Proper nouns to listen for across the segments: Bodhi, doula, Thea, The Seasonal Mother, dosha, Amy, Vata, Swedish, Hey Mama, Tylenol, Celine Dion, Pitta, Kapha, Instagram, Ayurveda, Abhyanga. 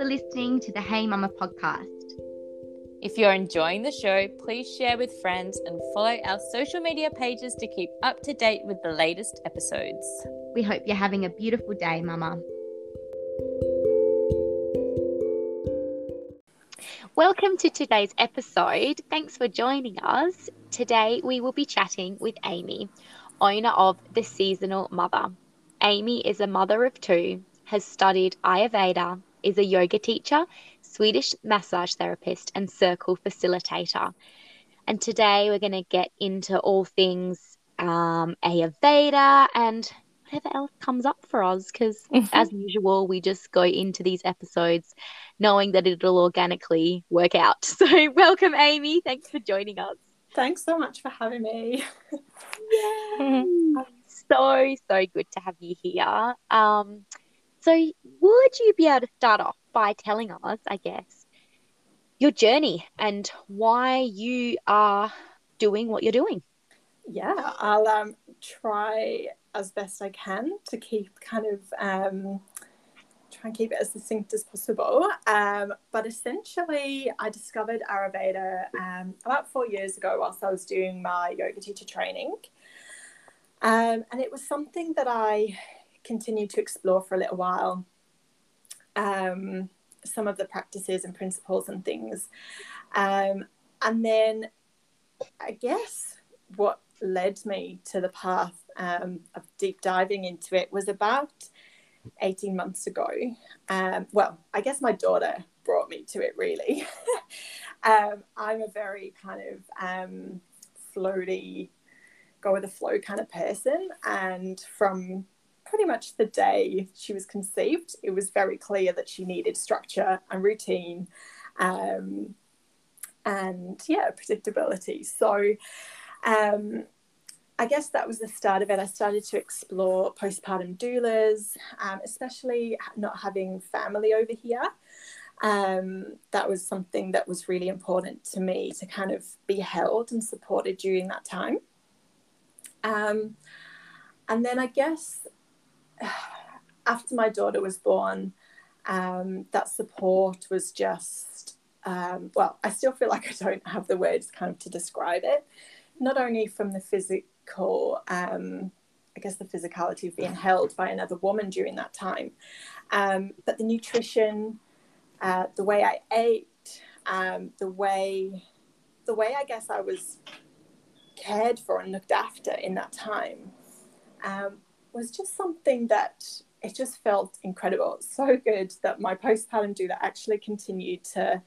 for listening to the Hey Mama podcast. If you're enjoying the show, please share with friends and follow our social media pages to keep up to date with the latest episodes. We hope you're having a beautiful day, Mama. Welcome to today's episode. Thanks for joining us. Today we will be chatting with Amy, owner of The Seasonal Mother. Amy is a mother of two, has studied Ayurveda, is a yoga teacher, Swedish massage therapist and circle facilitator. And today we're going to get into all things Ayurveda and whatever else comes up for us, because as usual we just go into these episodes knowing that it'll organically work out. So welcome, Amy. Thanks for joining us. Thanks so much for having me. Yay. So good to have you here. So would you be able to start off by telling us, I guess, your journey and why you are doing what you're doing? Yeah, I'll try as best I can to keep kind of try and keep it as succinct as possible. But essentially, I discovered Ayurveda about 4 years ago whilst I was doing my yoga teacher training. And it was something that I continued to explore for a little while, some of the practices and principles and things. And then I guess what led me to the path of deep diving into it was about 18 months ago. Well, I guess my daughter brought me to it, really. I'm a very kind of floaty, go with the flow kind of person, and from pretty much the day she was conceived, it was very clear that she needed structure and routine, and yeah, predictability. So I guess that was the start of it. I started to explore postpartum doulas, especially not having family over here. That was something that was really important to me, to kind of be held and supported during that time. And then I guess after my daughter was born, that support was just, well, I still feel like I don't have the words kind of to describe it, not only from the physical, I guess the physicality of being held by another woman during that time, but the nutrition, the way I ate, the way I guess I was cared for and looked after in that time, was just something that it just felt incredible. So good that my postpartum doula actually continued to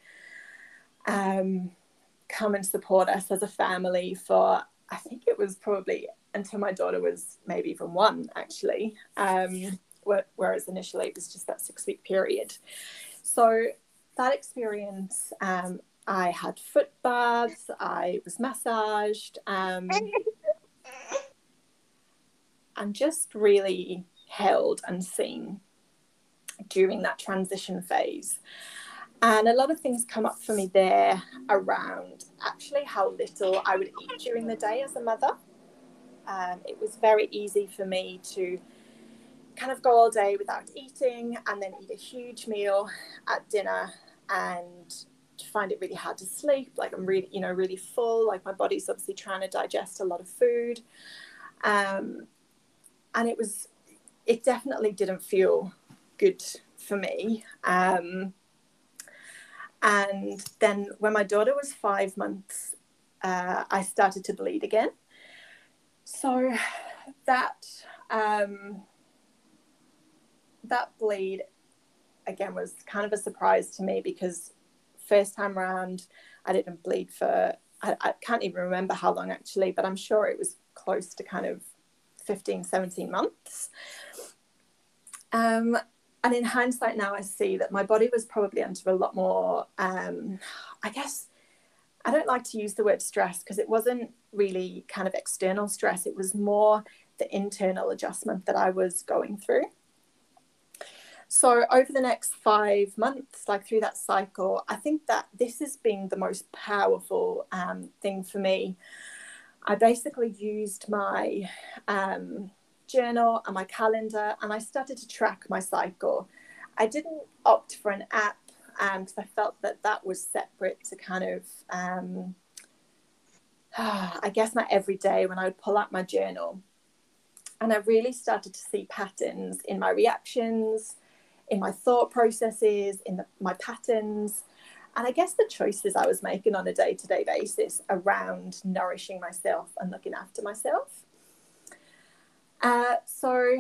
come and support us as a family for, I think it was probably until my daughter was maybe even one, actually, whereas initially it was just that 6-week period. So that experience, I had foot baths, I was massaged, and just really held and seen during that transition phase. And a lot of things come up for me there around actually how little I would eat during the day as a mother. It was very easy for me to kind of go all day without eating and then eat a huge meal at dinner and find it really hard to sleep. Like I'm really, really full, like my body's obviously trying to digest a lot of food. And it definitely didn't feel good for me. And then when my daughter was 5 months, I started to bleed again. So that bleed again was kind of a surprise to me, because first time round I didn't bleed for, I can't even remember how long actually, but I'm sure it was close to kind of 15, 17 months. And in hindsight now I see that my body was probably under a lot more, I guess, I don't like to use the word stress because it wasn't really kind of external stress. It was more the internal adjustment that I was going through. So over the next 5 months, like through that cycle, I think that this has been the most powerful thing for me. I basically used my journal and my calendar, and I started to track my cycle. I didn't opt for an app And I felt that that was separate to kind of, I guess, my everyday, when I would pull out my journal. And I really started to see patterns in my reactions, in my thought processes, in my patterns, and I guess the choices I was making on a day-to-day basis around nourishing myself and looking after myself. So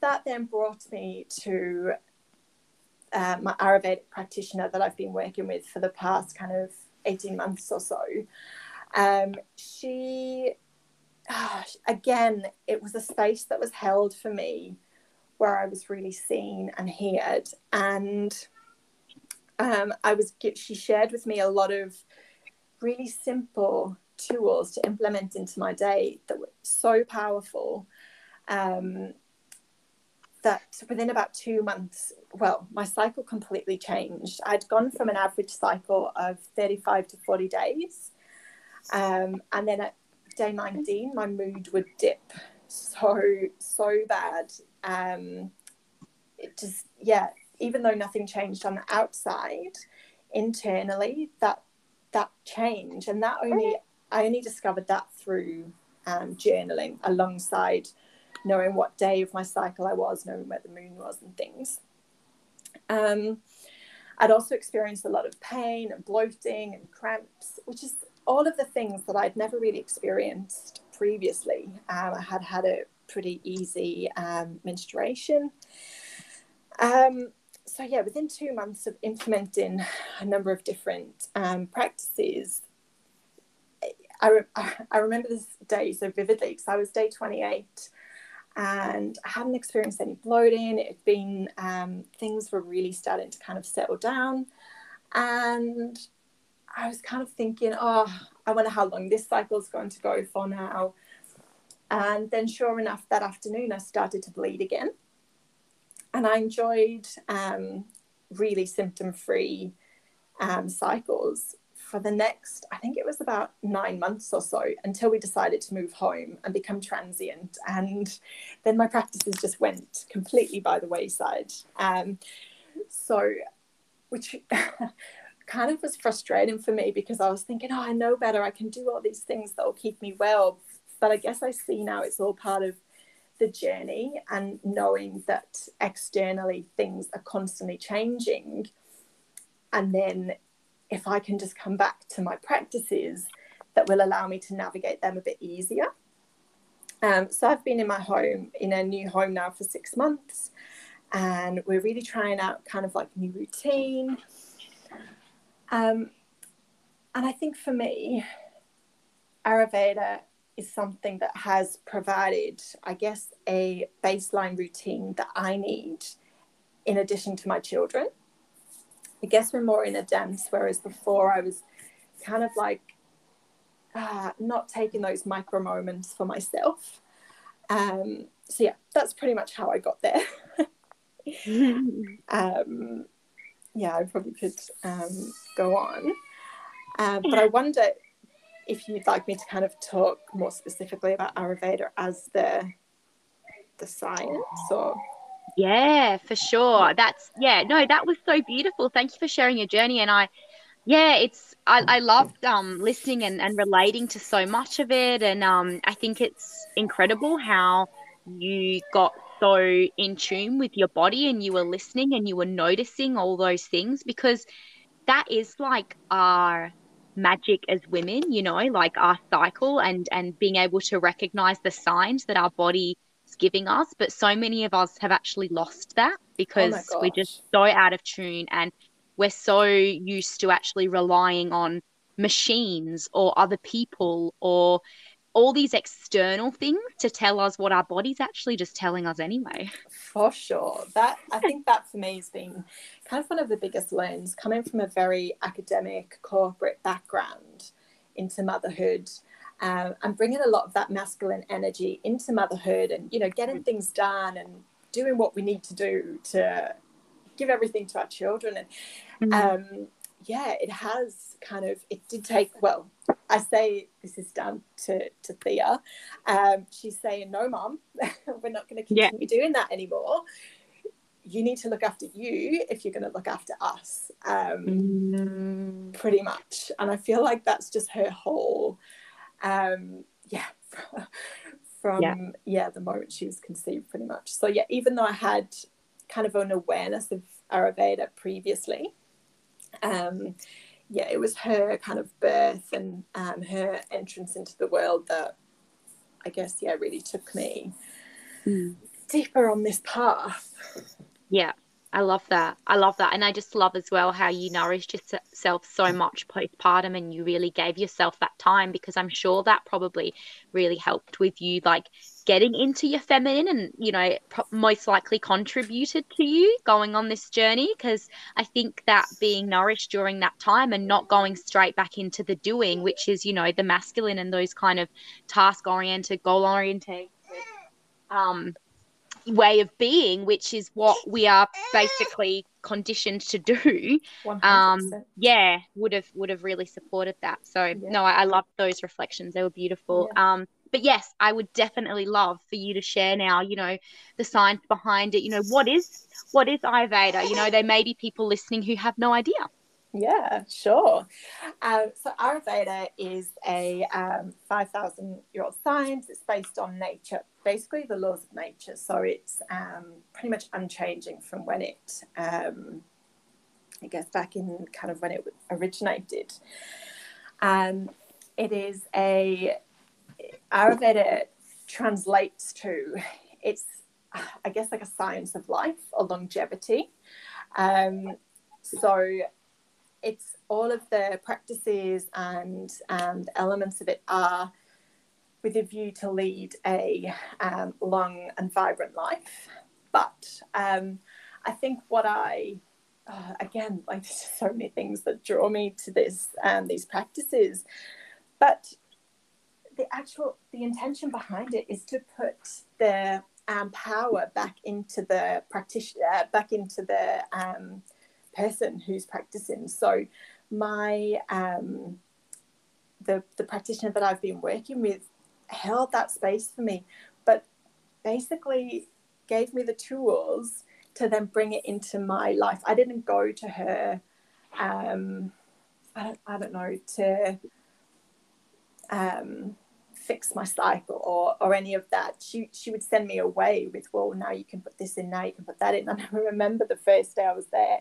that then brought me to my Ayurvedic practitioner that I've been working with for the past kind of 18 months or so. She, again, it was a space that was held for me where I was really seen and heard. And she shared with me a lot of really simple tools to implement into my day that were so powerful that within about 2 months, well, my cycle completely changed. I'd gone from an average cycle of 35 to 40 days. And then at day 19, my mood would dip so bad. It just, yeah, even though nothing changed on the outside, internally, that change. And that I only discovered that through journaling, alongside knowing what day of my cycle I was, knowing where the moon was and things. I'd also experienced a lot of pain and bloating and cramps, which is all of the things that I'd never really experienced previously. I had had a pretty easy menstruation. So yeah, within 2 months of implementing a number of different practices, I remember this day so vividly because I was day 28 and I hadn't experienced any bloating. It had been, things were really starting to kind of settle down, and I was kind of thinking, I wonder how long this cycle's going to go for now. And then sure enough, that afternoon, I started to bleed again. And I enjoyed really symptom-free cycles for the next, I think it was about 9 months or so, until we decided to move home and become transient. And then my practices just went completely by the wayside. Which kind of was frustrating for me, because I was thinking, I know better, I can do all these things that will keep me well. But I guess I see now it's all part of the journey, and knowing that externally things are constantly changing. And then if I can just come back to my practices, that will allow me to navigate them a bit easier. So I've been in a new home now for 6 months, and we're really trying out kind of like new routine. And I think for me, Ayurveda is something that has provided, I guess, a baseline routine that I need in addition to my children. I guess we're more in a dance, whereas before I was kind of like not taking those micro moments for myself. So yeah, that's pretty much how I got there. Yeah, I probably could go on. But I wonder if you'd like me to kind of talk more specifically about Ayurveda as the science, or... Yeah, for sure. That was so beautiful. Thank you for sharing your journey. And I loved listening and relating to so much of it. And I think it's incredible how you got so in tune with your body, and you were listening and you were noticing all those things, because that is like our magic as women, like our cycle, and being able to recognize the signs that our body is giving us. But so many of us have actually lost that, because we're just so out of tune, and we're so used to actually relying on machines or other people or all these external things to tell us what our body's actually just telling us anyway. For sure. That, I think that for me has been kind of one of the biggest learns, coming from a very academic, corporate background into motherhood, and bringing a lot of that masculine energy into motherhood, and, getting things done and doing what we need to do to give everything to our children. And it has kind of, it did take, well, I say this is down to Thea. She's saying, no, Mum, we're not going to continue doing that anymore. you need to look after you if you're going to look after us, pretty much. And I feel like that's just her whole, the moment she was conceived, pretty much. So yeah, even though I had kind of an awareness of Ayurveda previously, it was her kind of birth and her entrance into the world that I guess, really took me deeper on this path. Yeah, I love that. And I just love as well how you nourished yourself so much postpartum, and you really gave yourself that time, because I'm sure that probably really helped with you, like, getting into your feminine and, you know, most likely contributed to you going on this journey, because I think that being nourished during that time and not going straight back into the doing, which is, you know, the masculine and those kind of task-oriented, goal-oriented way of being, which is what we are basically conditioned to do, 100%. Would have really supported that. So I loved those reflections. They were beautiful. But yes, I would definitely love for you to share now, you know, the science behind it. You know, what is Ayurveda? You know, there may be people listening who have no idea. Yeah, sure. So Ayurveda is a 5,000-year-old science. It's based on nature, basically the laws of nature. So it's pretty much unchanging from when it, I guess, back in kind of when it originated. Ayurveda translates to, it's, I guess, like a science of life or longevity. So it's all of the practices and the elements of it are with a view to lead a long and vibrant life. But I think there's so many things that draw me to this these practices, but the intention behind it is to put the power back into the practitioner, back into the person who's practicing. So my the practitioner that I've been working with held that space for me, but basically gave me the tools to then bring it into my life. I didn't go to her. I don't know to fix my cycle or any of that. She would send me away with, well, now you can put this in, now you can put that in. And I remember the first day I was there,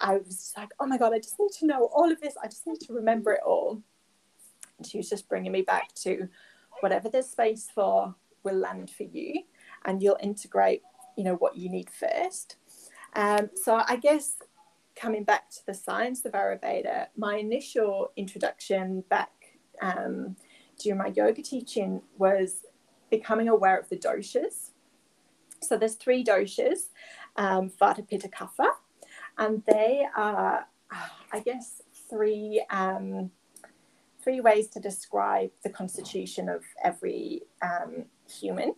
I was like, oh my God, I just need to know all of this. I just need to remember it all. And she was just bringing me back to whatever there's space for will land for you, and you'll integrate, you know, what you need first. So I guess coming back to the science of Ayurveda, my initial introduction back during my yoga teaching was becoming aware of the doshas. So there's 3 doshas, Vata, Pitta, Kapha, and they are, I guess, three ways to describe the constitution of every human.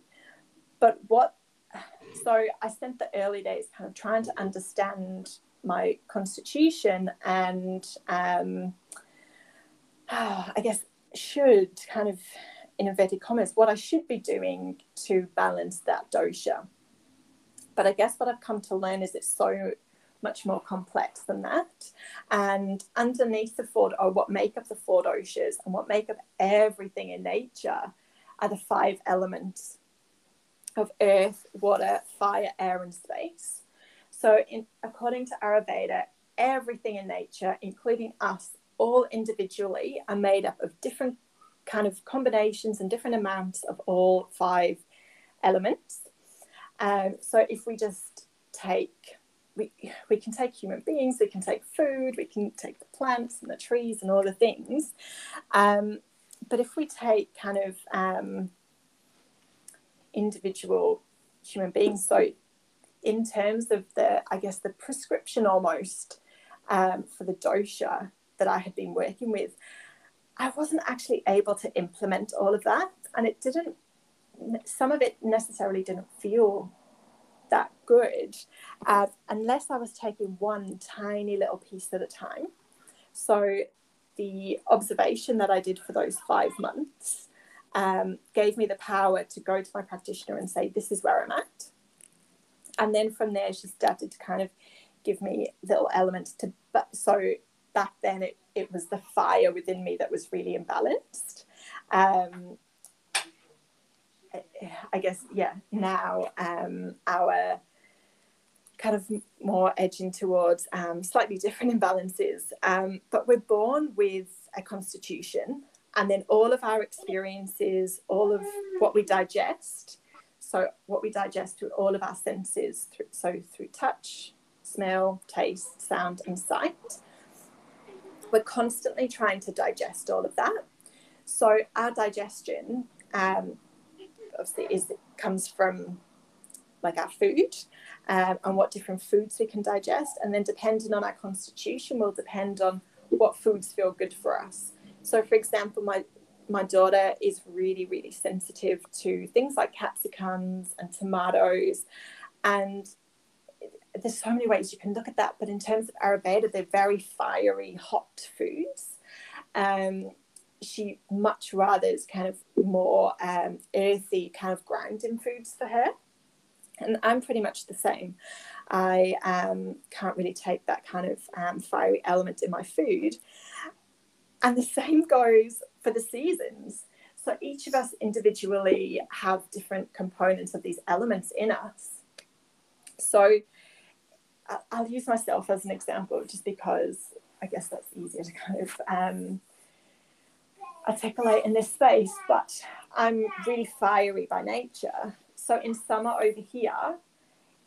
So I spent the early days kind of trying to understand my constitution and I guess should kind of, in inverted commas, what I should be doing to balance that dosha. But I guess what I've come to learn is it's so much more complex than that. And underneath the 4, or what make up the 4 doshas and what make up everything in nature, are the 5 elements of earth, water, fire, air, and space. So according to Ayurveda, everything in nature, including us, all individually, are made up of different kind of combinations and different amounts of all 5 elements. So if we just take, we can take human beings, we can take food, we can take the plants and the trees and all the things. But if we take kind of individual human beings, so in terms of the, I guess, the prescription almost for the dosha that I had been working with, I wasn't actually able to implement all of that, and some of it necessarily didn't feel that good unless I was taking one tiny little piece at a time. So the observation that I did for those 5 months gave me the power to go to my practitioner and say, this is where I'm at. And then from there, she started to kind of give me little elements to, so back then it was the fire within me that was really imbalanced. I guess, yeah, now our kind of more edging towards slightly different imbalances. But we're born with a constitution, and then all of our experiences, all of what we digest, so what we digest through all of our senses, so through touch, smell, taste, sound and sight, we're constantly trying to digest all of that. So our digestion obviously comes from like our food and what different foods we can digest, and then depending on our constitution will depend on what foods feel good for us. So for example, my daughter is really, really sensitive to things like capsicums and tomatoes, and there's so many ways you can look at that, but in terms of Ayurveda, they're very fiery, hot foods. She much rather is kind of more earthy, kind of grounding foods for her. And I'm pretty much the same. I can't really take that kind of fiery element in my food. And the same goes for the seasons. So each of us individually have different components of these elements in us. So I'll use myself as an example, just because I guess that's easier to kind of articulate in this space, but I'm really fiery by nature. So in summer over here,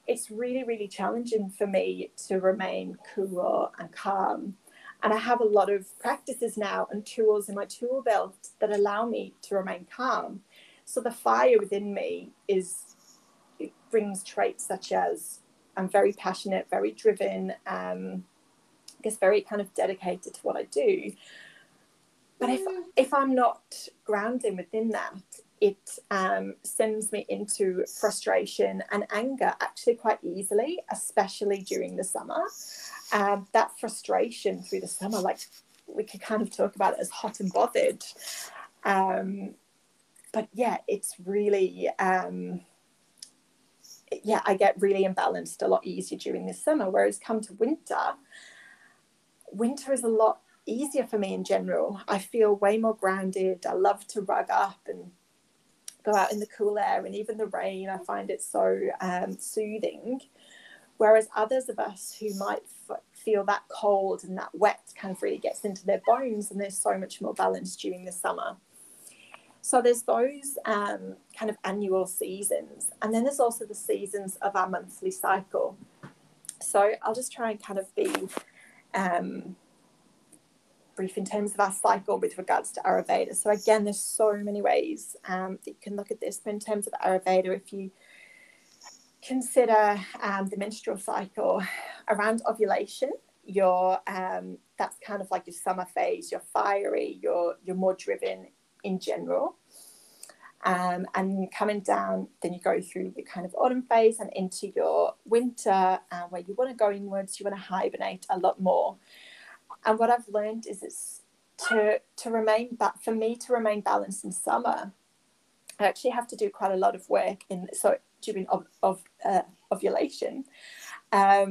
it's really, really challenging for me to remain cool and calm. And I have a lot of practices now and tools in my tool belt that allow me to remain calm. So the fire within me brings traits such as I'm very passionate, very driven, I guess very kind of dedicated to what I do. But if I'm not grounding within that, it sends me into frustration and anger actually quite easily, especially during the summer. That frustration through the summer, like we could kind of talk about it as hot and bothered. But yeah, it's really... yeah, I get really imbalanced a lot easier during this summer, whereas come to winter is a lot easier for me in general. I feel way more grounded. I love to rug up and go out in the cool air, and even the rain, I find it so soothing. Whereas others of us who might feel that cold and that wet kind of really gets into their bones, and they're so much more balanced during the summer. So there's those kind of annual seasons. And then there's also the seasons of our monthly cycle. So I'll just try and kind of be brief in terms of our cycle with regards to Ayurveda. So again, there's so many ways that you can look at this. But in terms of Ayurveda, if you consider the menstrual cycle around ovulation, that's kind of like your summer phase. You're fiery, you're more driven in general, and coming down, then you go through your kind of autumn phase and into your winter, where you want to go inwards, you want to hibernate a lot more. And what I've learned is it's to remain, but for me to remain balanced in summer, I actually have to do quite a lot of work during ovulation. I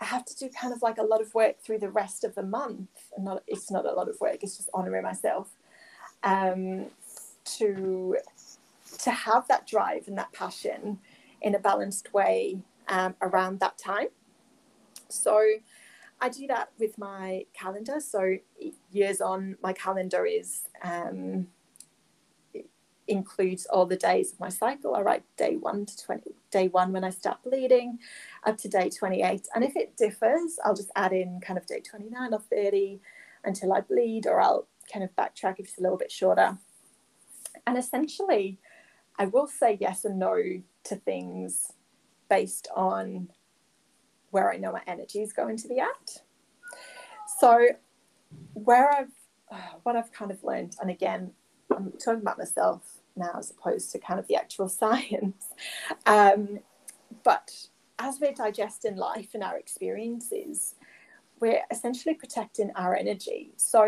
have to do kind of like a lot of work through the rest of the month, and it's not a lot of work, it's just honouring myself. To have that drive and that passion in a balanced way around that time. So I do that with my calendar. So years on, my calendar includes all the days of my cycle. I write day one when I start bleeding up to day 28, and if it differs, I'll just add in kind of day 29 or 30 until I bleed, or I'll kind of backtrack if it's a little bit shorter. And essentially I will say yes and no to things based on where I know my energy is going to be at. So what I've kind of learned, and again I'm talking about myself now as opposed to kind of the actual science, but as we're digesting life and our experiences, we're essentially protecting our energy. So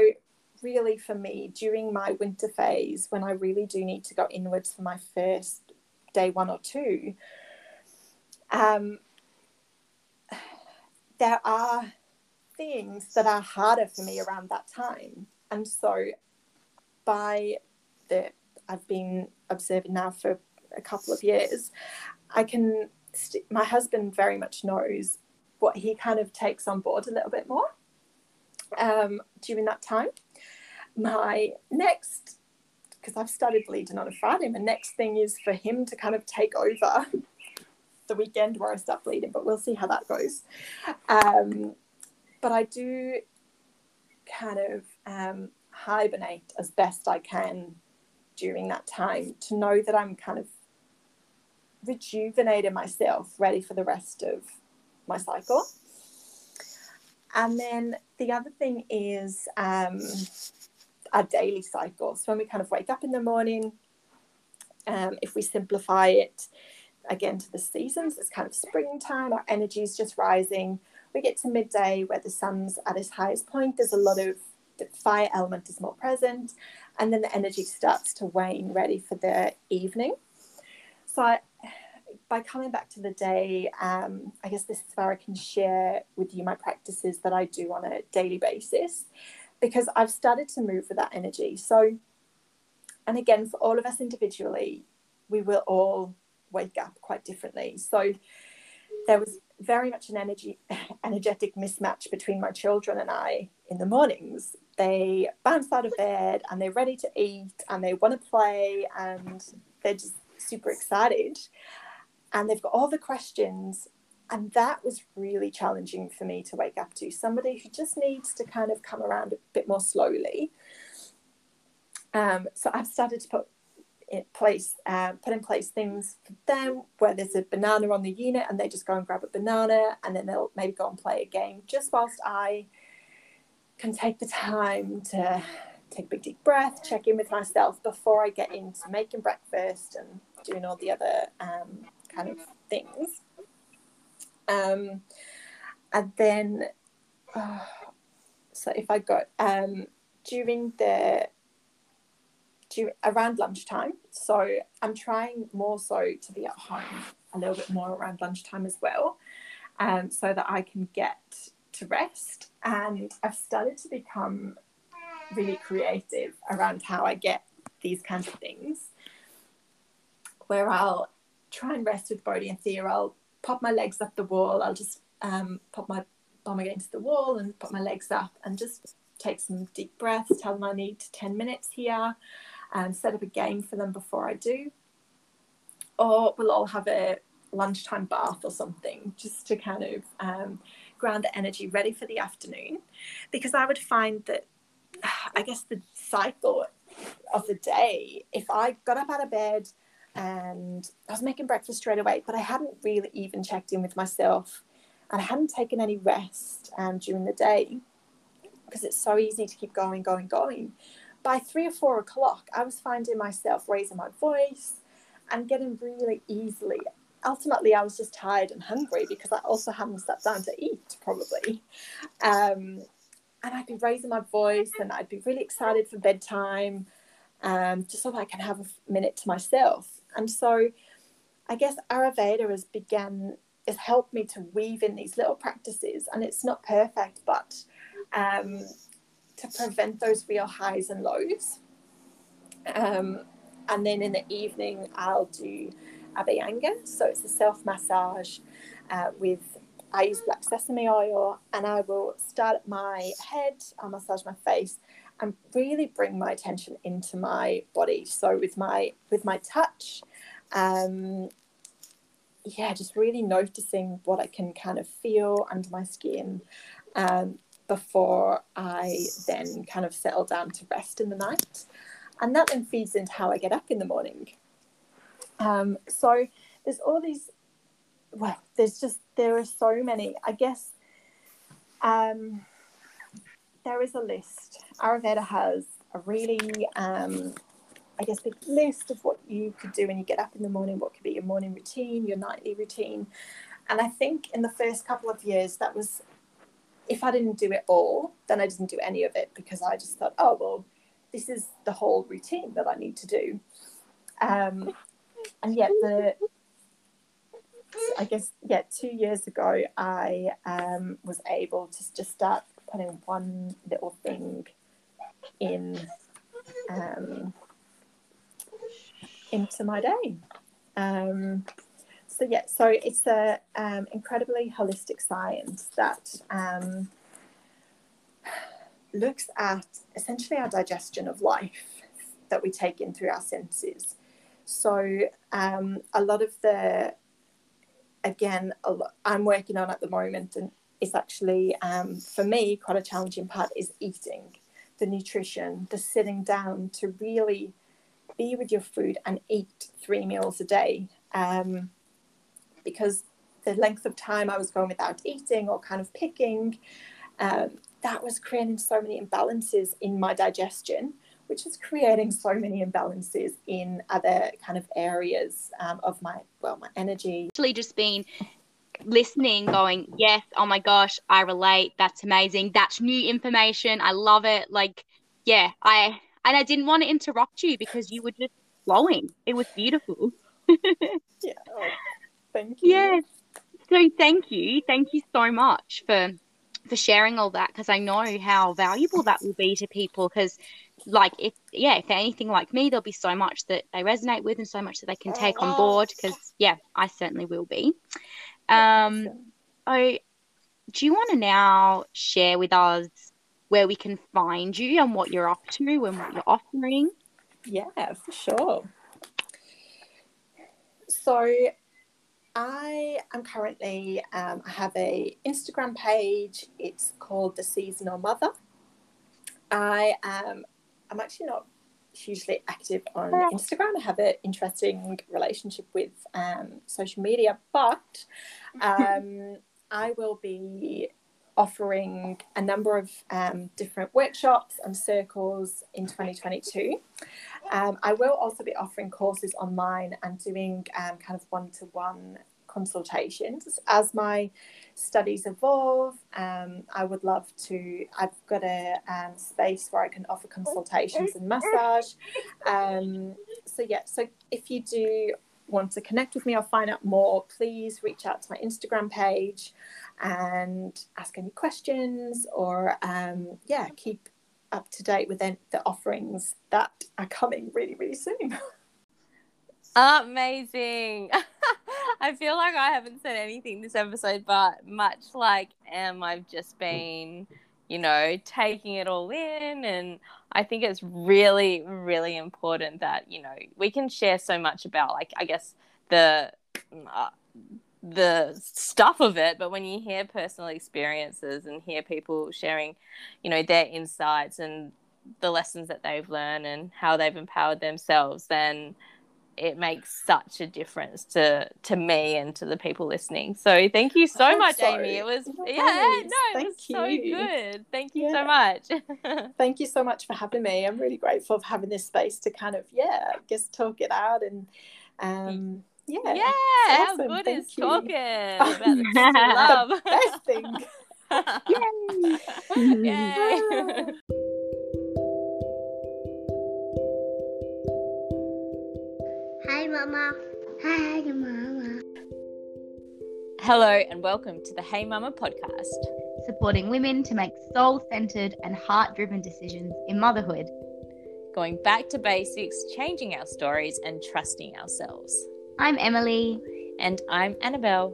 really for me, during my winter phase, when I really do need to go inwards for my first day one or two, There are things that are harder for me around that time. And so I've been observing now for a couple of years, my husband very much knows what he kind of takes on board a little bit more during that time. Because I've started bleeding on a Friday, my next thing is for him to kind of take over the weekend where I start bleeding, but we'll see how that goes. But I do kind of hibernate as best I can during that time to know that I'm kind of rejuvenating myself, ready for the rest of my cycle. And then the other thing is our daily cycle. So when we kind of wake up in the morning, if we simplify it again to the seasons, it's kind of springtime, our energy is just rising. We get to midday where the sun's at its highest point. There's a lot of the fire element is more present, and then the energy starts to wane, ready for the evening. So by coming back to the day, I guess this is where I can share with you my practices that I do on a daily basis, because I've started to move with that energy. So, and again, for all of us individually, we will all wake up quite differently. So there was very much an energetic mismatch between my children and I in the mornings. They bounce out of bed and they're ready to eat and they want to play and they're just super excited and they've got all the questions, and that was really challenging for me to wake up to. Somebody who just needs to kind of come around a bit more slowly. So I've started to put in place things for them where there's a banana on the unit and they just go and grab a banana, and then they'll maybe go and play a game, just whilst I can take the time to take a big deep breath, check in with myself before I get into making breakfast and doing all the other kind of things. And then so if I got around lunchtime, so I'm trying more so to be at home a little bit more around lunchtime as well, so that I can get to rest. And I've started to become really creative around how I get these kinds of things, where I'll try and rest with Bodhi and Thea. I'll pop my legs up the wall. I'll just pop my bum against the wall and pop my legs up and just take some deep breaths, tell them I need 10 minutes here, and set up a game for them before I do. Or we'll all have a lunchtime bath or something, just to kind of ground the energy, ready for the afternoon. Because I would find that, I guess, the cycle of the day, if I got up out of bed and I was making breakfast straight away, but I hadn't really even checked in with myself and I hadn't taken any rest during the day, because it's so easy to keep going, going, going. By 3 or 4 o'clock, I was finding myself raising my voice and getting really easily. Ultimately, I was just tired and hungry because I also hadn't sat down to eat, probably. And I'd be raising my voice and I'd be really excited for bedtime, just so that I can have a minute to myself. And so I guess Ayurveda has helped me to weave in these little practices, and it's not perfect, but to prevent those real highs and lows. And then in the evening, I'll do Abhyanga. So it's a self-massage I use black sesame oil, and I will start at my head, I'll massage my face and really bring my attention into my Bodhi. So with my touch, just really noticing what I can kind of feel under my skin, before I then kind of settle down to rest in the night. And that then feeds into how I get up in the morning. So there's all these, there are so many, I guess. There is a list. Ayurveda has a really, big list of what you could do when you get up in the morning, what could be your morning routine, your nightly routine. And I think in the first couple of years, that was, if I didn't do it all, then I didn't do any of it, because I just thought, this is the whole routine that I need to do. And yet I guess, yeah, 2 years ago, I was able to just start putting one little thing into my day. So it's a incredibly holistic science that looks at essentially our digestion of life that we take in through our senses. So a lot of the, again, I'm working on at the moment, and it's actually for me quite a challenging part, is eating, the nutrition, the sitting down to really be with your food and eat 3 meals a day, because the length of time I was going without eating or kind of picking, that was creating so many imbalances in my digestion, which is creating so many imbalances in other kind of areas of my energy. Actually just being listening, going, yes, oh my gosh, I relate, that's amazing, that's new information, I love it. Like, yeah, I didn't want to interrupt you because you were just flowing. It was beautiful. Yeah. Oh, thank you. Yes. So thank you so much for sharing all that, because I know how valuable that will be to people, because like if they're anything like me, there'll be so much that they resonate with and so much that they can take on board, because yeah, I certainly will be. Do you want to now share with us where we can find you and what you're up to and what you're offering? Yeah, for sure. So I am currently, I have a Instagram page. It's called The Seasonal Mother. I'm actually not hugely active on Instagram. I have an interesting relationship with social media, but I will be offering a number of different workshops and circles in 2022. I will also be offering courses online and doing kind of one-to-one consultations. As my studies evolve, I would love to, I've got a space where I can offer consultations and massage. So if you do want to connect with me or find out more, please reach out to my Instagram page and ask any questions, or keep up to date with the offerings that are coming really, really soon. Amazing. I feel like I haven't said anything this episode, but much like Em, I've just been, taking it all in, and I think it's really, really important that, we can share so much about, like, I guess the stuff of it, but when you hear personal experiences and hear people sharing, their insights and the lessons that they've learned and how they've empowered themselves, then it makes such a difference to me and to the people listening. So thank you so much, Amy. It was so good. Thank you so much. Thank you so much for having me. I'm really grateful for having this space to kind of, talk it out and awesome. How good thank is you. Talking about the love. The best thing. Yay. Yay. Mama. Hi, Mama. Hello and welcome to the Hey Mama podcast, supporting women to make soul-centered and heart-driven decisions in motherhood. Going back to basics, changing our stories and trusting ourselves. I'm Emily. And I'm Annabelle.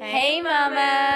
Hey Mama.